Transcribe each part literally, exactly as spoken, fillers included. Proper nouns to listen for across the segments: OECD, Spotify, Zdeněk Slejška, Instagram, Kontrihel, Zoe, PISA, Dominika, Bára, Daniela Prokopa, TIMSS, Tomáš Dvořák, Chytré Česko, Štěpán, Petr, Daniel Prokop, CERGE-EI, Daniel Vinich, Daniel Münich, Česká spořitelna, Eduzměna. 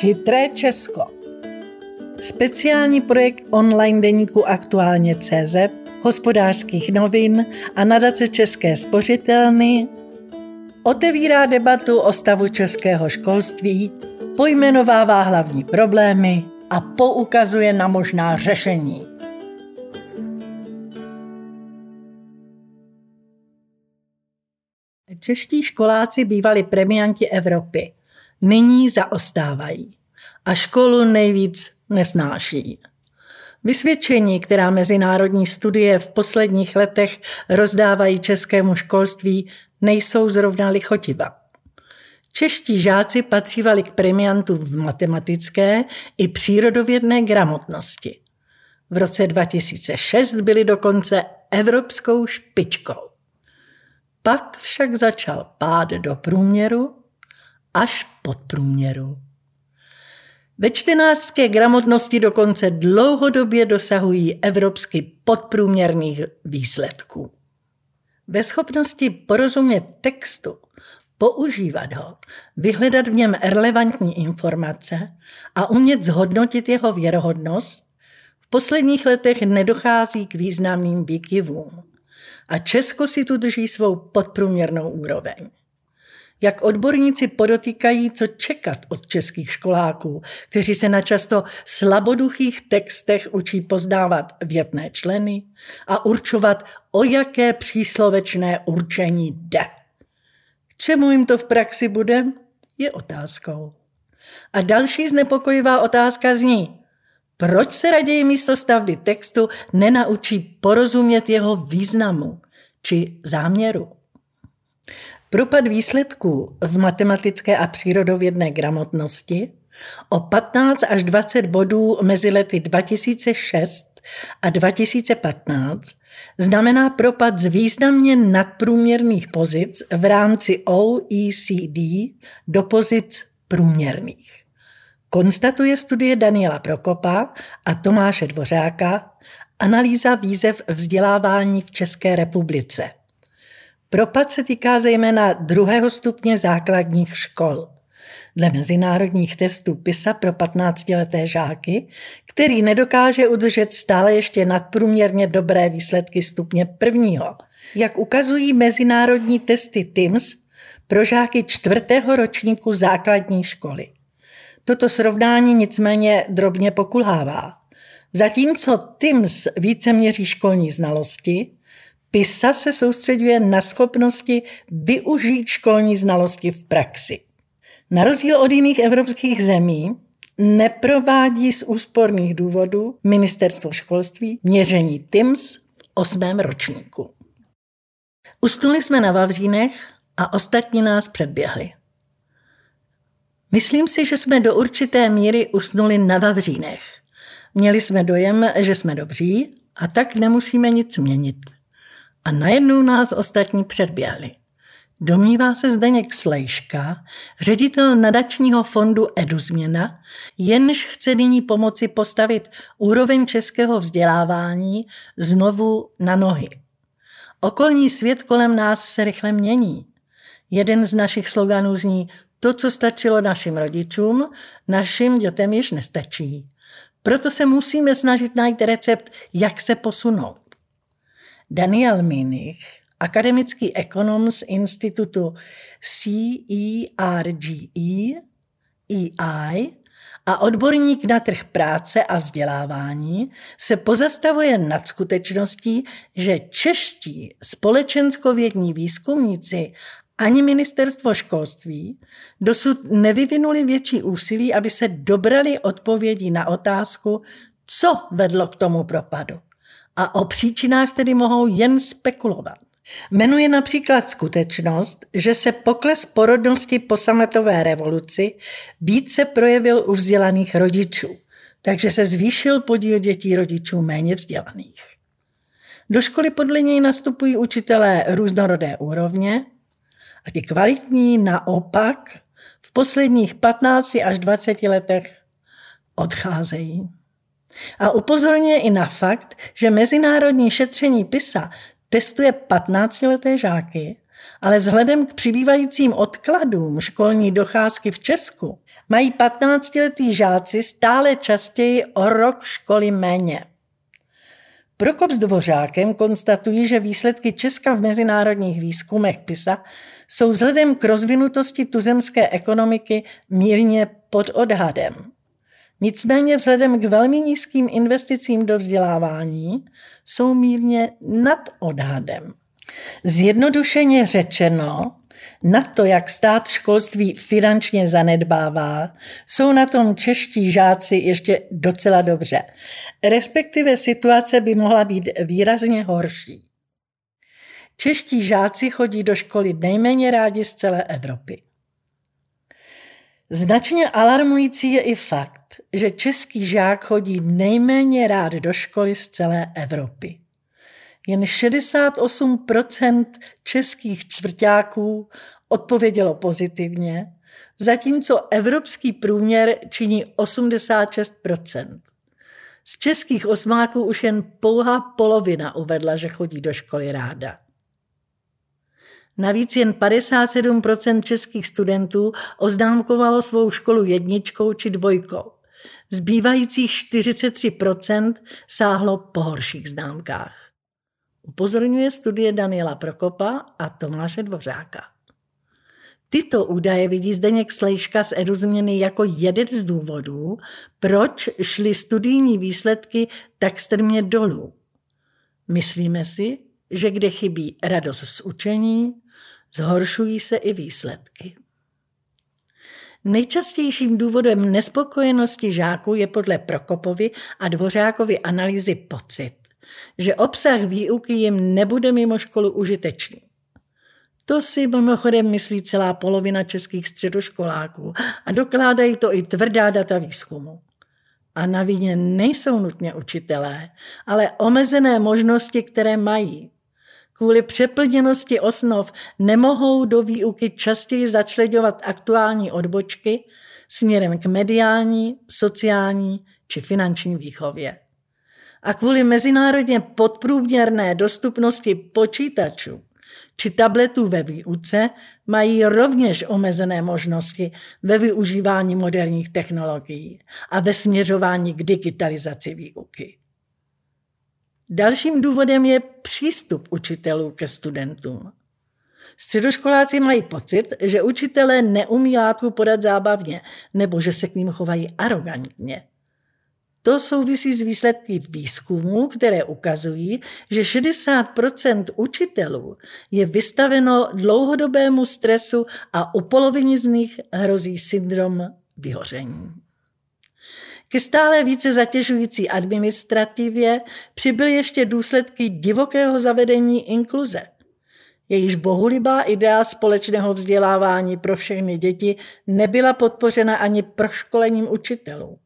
Chytré Česko. Speciální projekt online deníku Aktuálně tečka cé zet, Hospodářských novin a nadace České spořitelny otevírá debatu o stavu českého školství, pojmenovává hlavní problémy a poukazuje na možná řešení. Čeští školáci bývali premianti Evropy. Nyní zaostávají a školu nejvíc nesnáší. Vysvědčení, která mezinárodní studie v posledních letech rozdávají českému školství, nejsou zrovna lichotiva. Čeští žáci patřívali k premiantům v matematické i přírodovědné gramotnosti. V roce dva tisíce šest byli dokonce evropskou špičkou. Pak však začal pád do průměru až pod průměru. Ve čtenářské gramotnosti dokonce dlouhodobě dosahují evropsky podprůměrných výsledků. Ve schopnosti porozumět textu, používat ho, vyhledat v něm relevantní informace a umět zhodnotit jeho věrohodnost, v posledních letech nedochází k významným výkyvům. A Česko si tu drží svou podprůměrnou úroveň. Jak odborníci podotýkají, co čekat od českých školáků, kteří se na často slaboduchých textech učí poznávat větné členy a určovat, o jaké příslovečné určení jde. K čemu jim to v praxi bude, je otázkou. A další znepokojivá otázka zní: proč se raději místo stavby textu nenaučí porozumět jeho významu či záměru? Propad výsledků v matematické a přírodovědné gramotnosti o patnáct až dvacet bodů mezi lety dva tisíce šest a dva tisíce patnáct znamená propad z významně nadprůměrných pozic v rámci ó é cé dé do pozic průměrných. Konstatuje studie Daniela Prokopa a Tomáše Dvořáka analýza výzev vzdělávání v České republice. Propad se týká zejména druhého stupně základních škol. Dle mezinárodních testů PISA pro patnáctileté žáky, který nedokáže udržet stále ještě nadprůměrně dobré výsledky stupně prvního. Jak ukazují mezinárodní testy TIMSS pro žáky čtvrtého ročníku základní školy. Toto srovnání nicméně drobně pokulhává. Zatímco TIMSS více měří školní znalosti, PISA se soustřeďuje na schopnosti využít školní znalosti v praxi. Na rozdíl od jiných evropských zemí neprovádí z úsporných důvodů Ministerstvo školství měření TIMSS v osmém ročníku. Usnuli jsme na vavřínech a ostatní nás předběhli. Myslím si, že jsme do určité míry usnuli na vavřínech. Měli jsme dojem, že jsme dobří a tak nemusíme nic měnit. A najednou nás ostatní předběhli. Domnívá se Zdeněk Slejška, ředitel nadačního fondu Eduzměna, jenž chce nyní pomoci postavit úroveň českého vzdělávání znovu na nohy. Okolní svět kolem nás se rychle mění. Jeden z našich sloganů zní: to, co stačilo našim rodičům, našim dětem již nestačí. Proto se musíme snažit najít recept, jak se posunout. Daniel Münich, akademický ekonom z institutu C E R G E I a odborník na trh práce a vzdělávání, se pozastavuje nad skutečností, že čeští společenskovědní výzkumníci ani Ministerstvo školství dosud nevyvinuli větší úsilí, aby se dobrali odpovědi na otázku, co vedlo k tomu propadu. A o příčinách tedy mohou jen spekulovat. Jmenuje například skutečnost, že se pokles porodnosti po sametové revoluci více projevil u vzdělaných rodičů, takže se zvýšil podíl dětí rodičů méně vzdělaných. Do školy podle něj nastupují učitelé různorodé úrovně, a ti kvalitní naopak v posledních patnácti až dvaceti letech odcházejí. A upozorňuje i na fakt, že mezinárodní šetření PISA testuje patnáctileté žáky ale vzhledem k přibývajícím odkladům školní docházky v Česku mají patnáctiletí žáci stále častěji o rok školy méně. Prokop s Dvořákem konstatují, že výsledky Česka v mezinárodních výzkumech PISA jsou vzhledem k rozvinutosti tuzemské ekonomiky mírně pod odhadem. Nicméně vzhledem k velmi nízkým investicím do vzdělávání jsou mírně nad odhadem. Zjednodušeně řečeno, na to, jak stát školství finančně zanedbává, jsou na tom čeští žáci ještě docela dobře. Respektive situace by mohla být výrazně horší. Čeští žáci chodí do školy nejméně rádi z celé Evropy. Značně alarmující je i fakt, že český žák chodí nejméně rád do školy z celé Evropy. Jen šedesát osm procent českých čtvrťáků odpovědělo pozitivně, zatímco evropský průměr činí osmdesát šest procent. Z českých osmáků už jen pouhá polovina uvedla, že chodí do školy ráda. Navíc jen padesát sedm procent českých studentů oznámkovalo svou školu jedničkou či dvojkou. Zbývajících čtyřicet tři procent sáhlo po horších známkách. Upozorňuje studie Daniela Prokopa a Tomáše Dvořáka. Tyto údaje vidí Zdeněk Slejška z Eduzměny jako jeden z důvodů, proč šly studijní výsledky tak strmě dolů. Myslíme si, že kde chybí radost z učení, zhoršují se i výsledky. Nejčastějším důvodem nespokojenosti žáků je podle Prokopovy a Dvořákovy analýzy pocit, že obsah výuky jim nebude mimo školu užitečný. To si mimochodem myslí celá polovina českých středoškoláků a dokládají to i tvrdá data výzkumu. A na vině nejsou nutně učitelé, ale omezené možnosti, které mají. Kvůli přeplněnosti osnov nemohou do výuky častěji začleďovat aktuální odbočky směrem k mediální, sociální či finanční výchově. A kvůli mezinárodně podprůměrné dostupnosti počítačů či tabletů ve výuce mají rovněž omezené možnosti ve využívání moderních technologií a ve směřování k digitalizaci výuky. Dalším důvodem je přístup učitelů ke studentům. Středoškoláci mají pocit, že učitelé neumí látku podat zábavně nebo že se k ním chovají arogantně. To souvisí s výsledky výzkumů, které ukazují, že šedesát procent učitelů je vystaveno dlouhodobému stresu a u poloviny z nich hrozí syndrom vyhoření. Ke stále více zatěžující administrativě přibyly ještě důsledky divokého zavedení inkluze. Jejíž bohulibá idea společného vzdělávání pro všechny děti nebyla podpořena ani proškolením učitelů,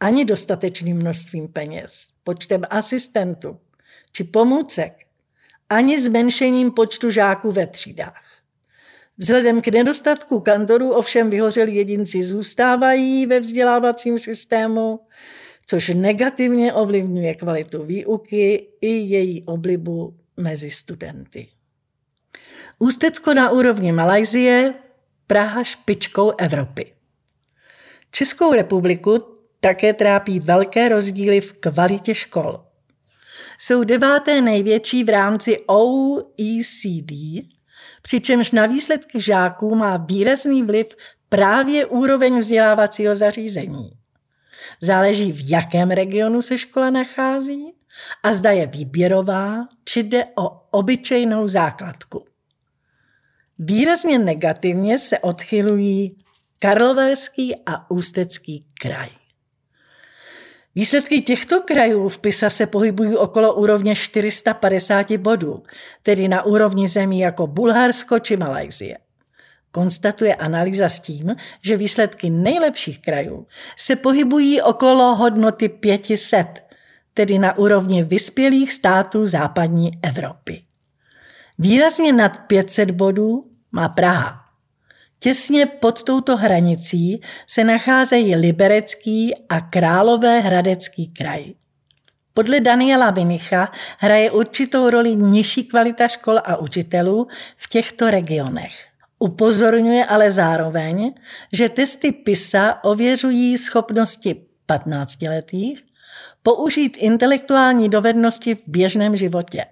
ani dostatečným množstvím peněz, počtem asistentů či pomůcek, ani zmenšením počtu žáků ve třídách. Vzhledem k nedostatku kantorů ovšem vyhořelí jedinci zůstávají ve vzdělávacím systému, což negativně ovlivňuje kvalitu výuky i její oblibu mezi studenty. Ústecko na úrovni Malajsie, Praha špičkou Evropy. Českou republiku také trápí velké rozdíly v kvalitě škol. Jsou deváté největší v rámci O E C D, přičemž na výsledky žáků má výrazný vliv právě úroveň vzdělávacího zařízení. Záleží, v jakém regionu se škola nachází a zda je výběrová, či jde o obyčejnou základku. Výrazně negativně se odchylují Karlovarský a Ústecký kraj. Výsledky těchto krajů v PISA se pohybují okolo úrovně čtyři sta padesát bodů, tedy na úrovni zemí jako Bulharsko či Malajsie. Konstatuje analýza s tím, že výsledky nejlepších krajů se pohybují okolo hodnoty pět set, tedy na úrovni vyspělých států západní Evropy. Výrazně nad pět set bodů má Praha. Těsně pod touto hranicí se nacházejí Liberecký a Královéhradecký kraj. Podle Daniela Vinicha hraje určitou roli nižší kvalita škol a učitelů v těchto regionech. Upozorňuje ale zároveň, že testy PISA ověřují schopnosti patnáctiletých použít intelektuální dovednosti v běžném životě.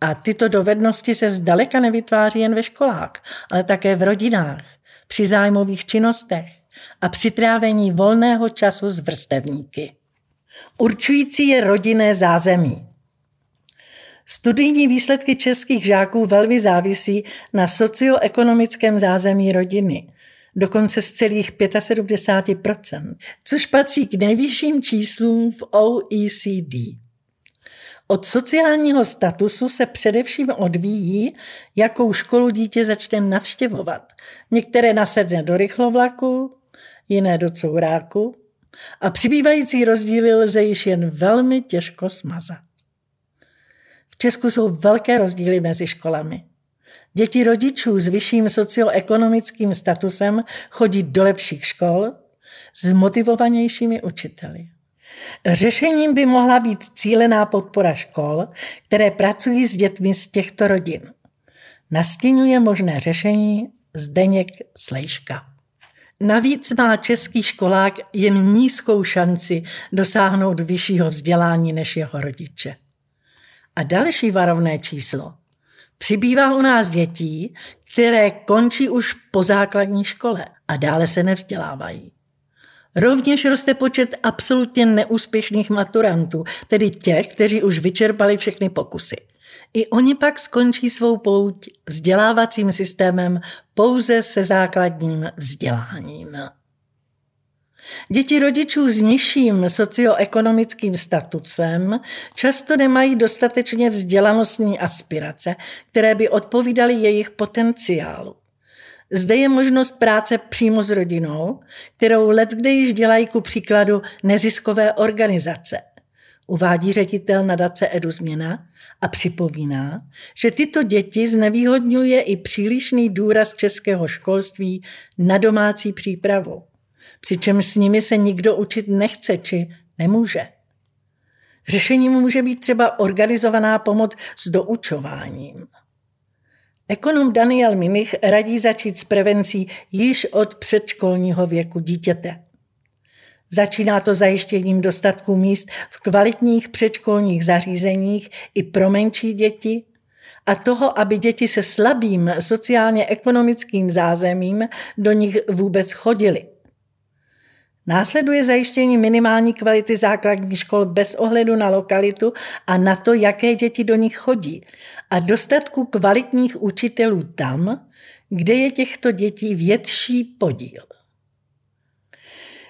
A tyto dovednosti se zdaleka nevytváří jen ve školách, ale také v rodinách, při zájmových činnostech a při trávení volného času s vrstevníky. Určující je rodinné zázemí. Studijní výsledky českých žáků velmi závisí na socioekonomickém zázemí rodiny, dokonce z celých sedmdesát pět procent, což patří k nejvyšším číslům v O E C D. Od sociálního statusu se především odvíjí, jakou školu dítě začne navštěvovat. Některé nasedne do rychlovlaku, jiné do couráku a přibývající rozdíly lze již jen velmi těžko smazat. V Česku jsou velké rozdíly mezi školami. Děti rodičů s vyšším socioekonomickým statusem chodí do lepších škol s motivovanějšími učiteli. Řešením by mohla být cílená podpora škol, které pracují s dětmi z těchto rodin. Nastiňuje možné řešení Zdeněk Slejška. Navíc má český školák jen nízkou šanci dosáhnout vyššího vzdělání než jeho rodiče. A další varovné číslo. Přibývá u nás dětí, které končí už po základní škole a dále se nevzdělávají. Rovněž roste počet absolutně neúspěšných maturantů, tedy těch, kteří už vyčerpali všechny pokusy. I oni pak skončí svou pouť vzdělávacím systémem pouze se základním vzděláním. Děti rodičů s nižším socioekonomickým statusem často nemají dostatečně vzdělanostní aspirace, které by odpovídaly jejich potenciálu. Zde je možnost práce přímo s rodinou, kterou letkde již dělají ku příkladu neziskové organizace. Uvádí ředitel nadace Eduzměna a připomíná, že tyto děti znevýhodňuje i přílišný důraz českého školství na domácí přípravu, přičemž s nimi se nikdo učit nechce či nemůže. Řešením může být třeba organizovaná pomoc s doučováním. Ekonom Daniel Münich radí začít s prevencí již od předškolního věku dítěte. Začíná to zajištěním dostatku míst v kvalitních předškolních zařízeních i pro menší děti a toho, aby děti se slabým sociálně-ekonomickým zázemím do nich vůbec chodily. Následuje zajištění minimální kvality základních škol bez ohledu na lokalitu a na to, jaké děti do nich chodí, a dostatku kvalitních učitelů tam, kde je těchto dětí větší podíl.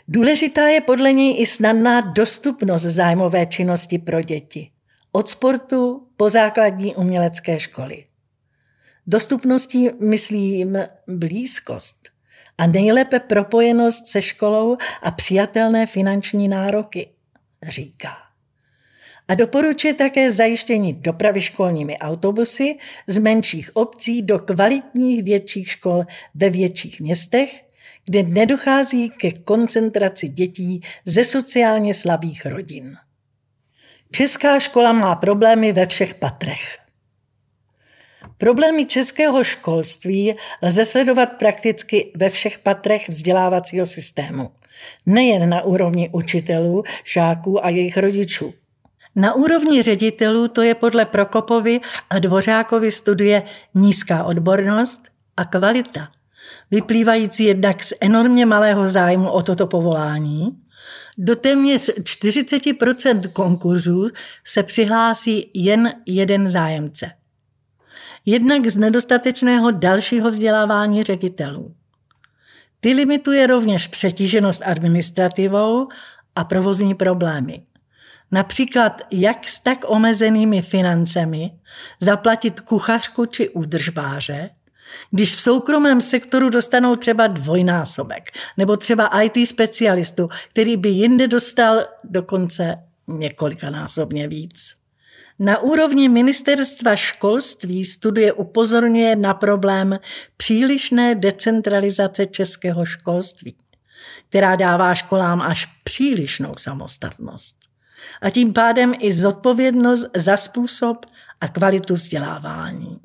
Důležitá je podle něj i snadná dostupnost zájmové činnosti pro děti, od sportu po základní umělecké školy. Dostupností myslím blízkost a nejlépe propojenost se školou a přijatelné finanční nároky, říká. A doporučuje také zajištění dopravy školními autobusy z menších obcí do kvalitních větších škol ve větších městech, kde nedochází ke koncentraci dětí ze sociálně slabých rodin. Česká škola má problémy ve všech patrech. Problémy českého školství lze sledovat prakticky ve všech patrech vzdělávacího systému. Nejen na úrovni učitelů, žáků a jejich rodičů. Na úrovni ředitelů to je podle Prokopovy a Dvořákovy studie nízká odbornost a kvalita, vyplývající jednak z enormně malého zájmu o toto povolání. Do téměř čtyřicet procent konkurzů se přihlásí jen jeden zájemce. Jednak z nedostatečného dalšího vzdělávání ředitelů. Ty limituje rovněž přetíženost administrativou a provozní problémy. Například jak s tak omezenými financemi zaplatit kuchařku či údržbáře, když v soukromém sektoru dostanou třeba dvojnásobek, nebo třeba I T specialistu, který by jinde dostal dokonce několikanásobně víc. Na úrovni ministerstva školství studie upozorňuje na problém přílišné decentralizace českého školství, která dává školám až přílišnou samostatnost. a tím pádem i zodpovědnost za způsob a kvalitu vzdělávání.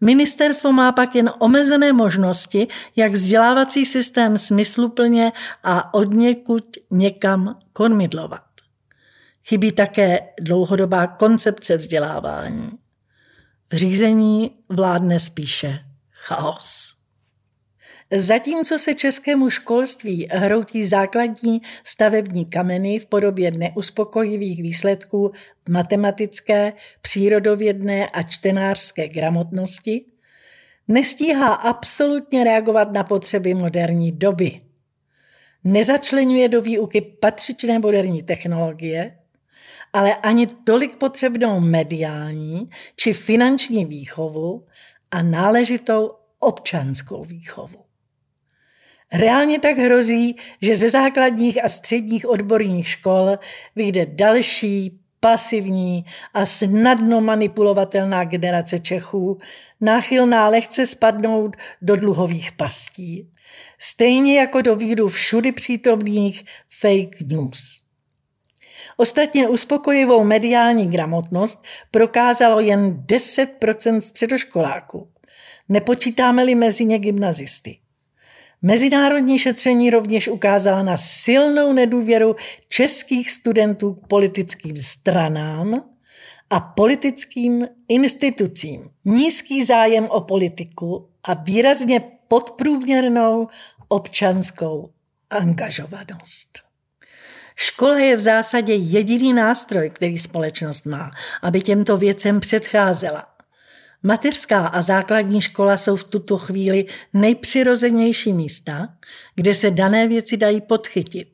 Ministerstvo má pak jen omezené možnosti, jak vzdělávací systém smysluplně a odněkud někam kormidlovat. Chybí také dlouhodobá koncepce vzdělávání. V řízení vládne spíše chaos. Zatímco se českému školství hroutí základní stavební kameny v podobě neuspokojivých výsledků matematické, přírodovědné a čtenářské gramotnosti, nestíhá absolutně reagovat na potřeby moderní doby. Nezačleňuje do výuky patřičné moderní technologie, ale ani tolik potřebnou mediální či finanční výchovu a náležitou občanskou výchovu. Reálně tak hrozí, že ze základních a středních odborných škol vyjde další pasivní a snadno manipulovatelná generace Čechů, náchylná lehce spadnout do dluhových pastí, stejně jako do víru všudy přítomných fake news. Ostatně uspokojivou mediální gramotnost prokázalo jen deset procent středoškoláků, nepočítáme-li mezi ně gymnazisty. Mezinárodní šetření rovněž ukázala na silnou nedůvěru českých studentů k politickým stranám a politickým institucím, nízký zájem o politiku a výrazně podprůměrnou občanskou angažovanost. Škola je v zásadě jediný nástroj, který společnost má, aby těmto věcem předcházela. Mateřská a základní škola jsou v tuto chvíli nejpřirozenější místa, kde se dané věci dají podchytit,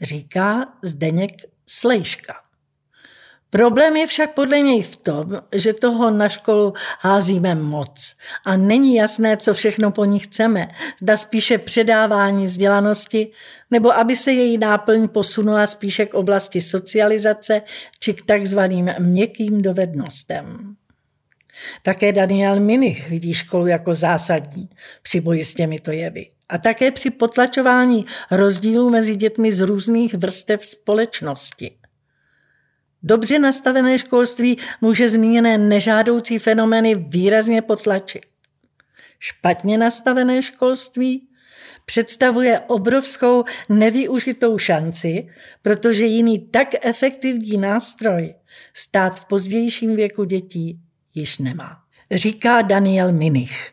říká Zdeněk Slejška. Problém je však podle něj v tom, že toho na školu házíme moc a není jasné, co všechno po ní chceme, zda spíše předávání vzdělanosti, nebo aby se její náplň posunula spíše k oblasti socializace či k takzvaným měkkým dovednostem. Také Daniel Münich vidí školu jako zásadní při boji s těmito jevy a také při potlačování rozdílů mezi dětmi z různých vrstev společnosti. Dobře nastavené školství může zmíněné nežádoucí fenomény výrazně potlačit. Špatně nastavené školství představuje obrovskou nevyužitou šanci, protože jiný tak efektivní nástroj stát v pozdějším věku dětí již nemá, říká Daniel Münich.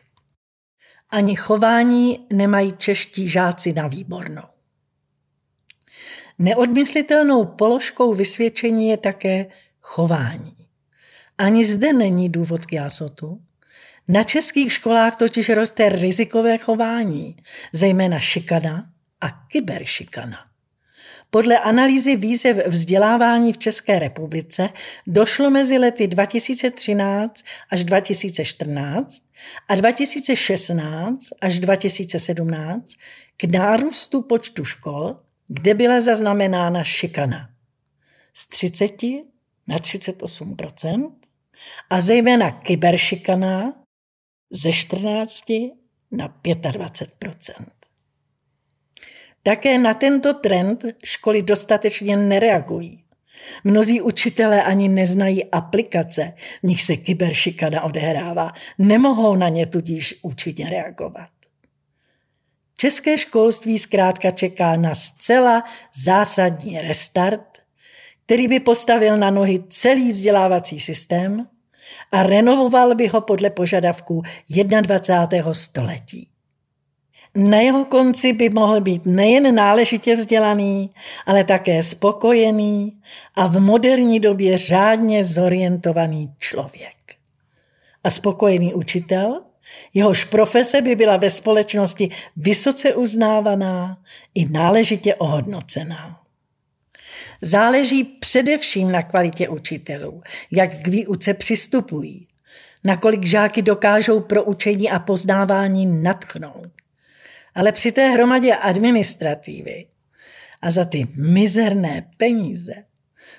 Ani chování nemají čeští žáci na výbornou. Neodmyslitelnou položkou vysvědčení je také chování. Ani zde není důvod k jásotu. Na českých školách totiž roste rizikové chování, zejména šikana a kyberšikana. Podle analýzy výzev vzdělávání v České republice došlo mezi lety dva tisíce třináct až dva tisíce čtrnáct a dva tisíce šestnáct až dva tisíce sedmnáct k nárůstu počtu škol, kde byla zaznamenána šikana z třicet na třicet osm procent a zejména kyberšikana ze čtrnáct na dvacet pět procent. Také na tento trend školy dostatečně nereagují. Mnozí učitelé ani neznají aplikace, v nich se kyberšikana odehrává, nemohou na ně tudíž účinně reagovat. České školství zkrátka čeká na zcela zásadní restart, který by postavil na nohy celý vzdělávací systém a renovoval by ho podle požadavků dvacátého prvního století. Na jeho konci by mohl být nejen náležitě vzdělaný, ale také spokojený a v moderní době řádně zorientovaný člověk. A spokojený učitel, jehož profese by byla ve společnosti vysoce uznávaná i náležitě ohodnocená. Záleží především na kvalitě učitelů, jak k výuce přistupují, nakolik žáky dokážou pro učení a poznávání nadchnout. Ale při té hromadě administrativy a za ty mizerné peníze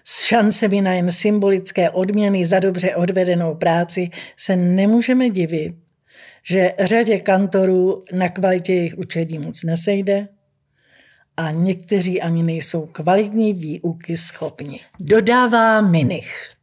s šancemi na jen symbolické odměny za dobře odvedenou práci se nemůžeme divit, že řadě kantorů na kvalitě jejich učení moc nesejde a někteří ani nejsou kvalitní výuky schopni. Dodává Münich.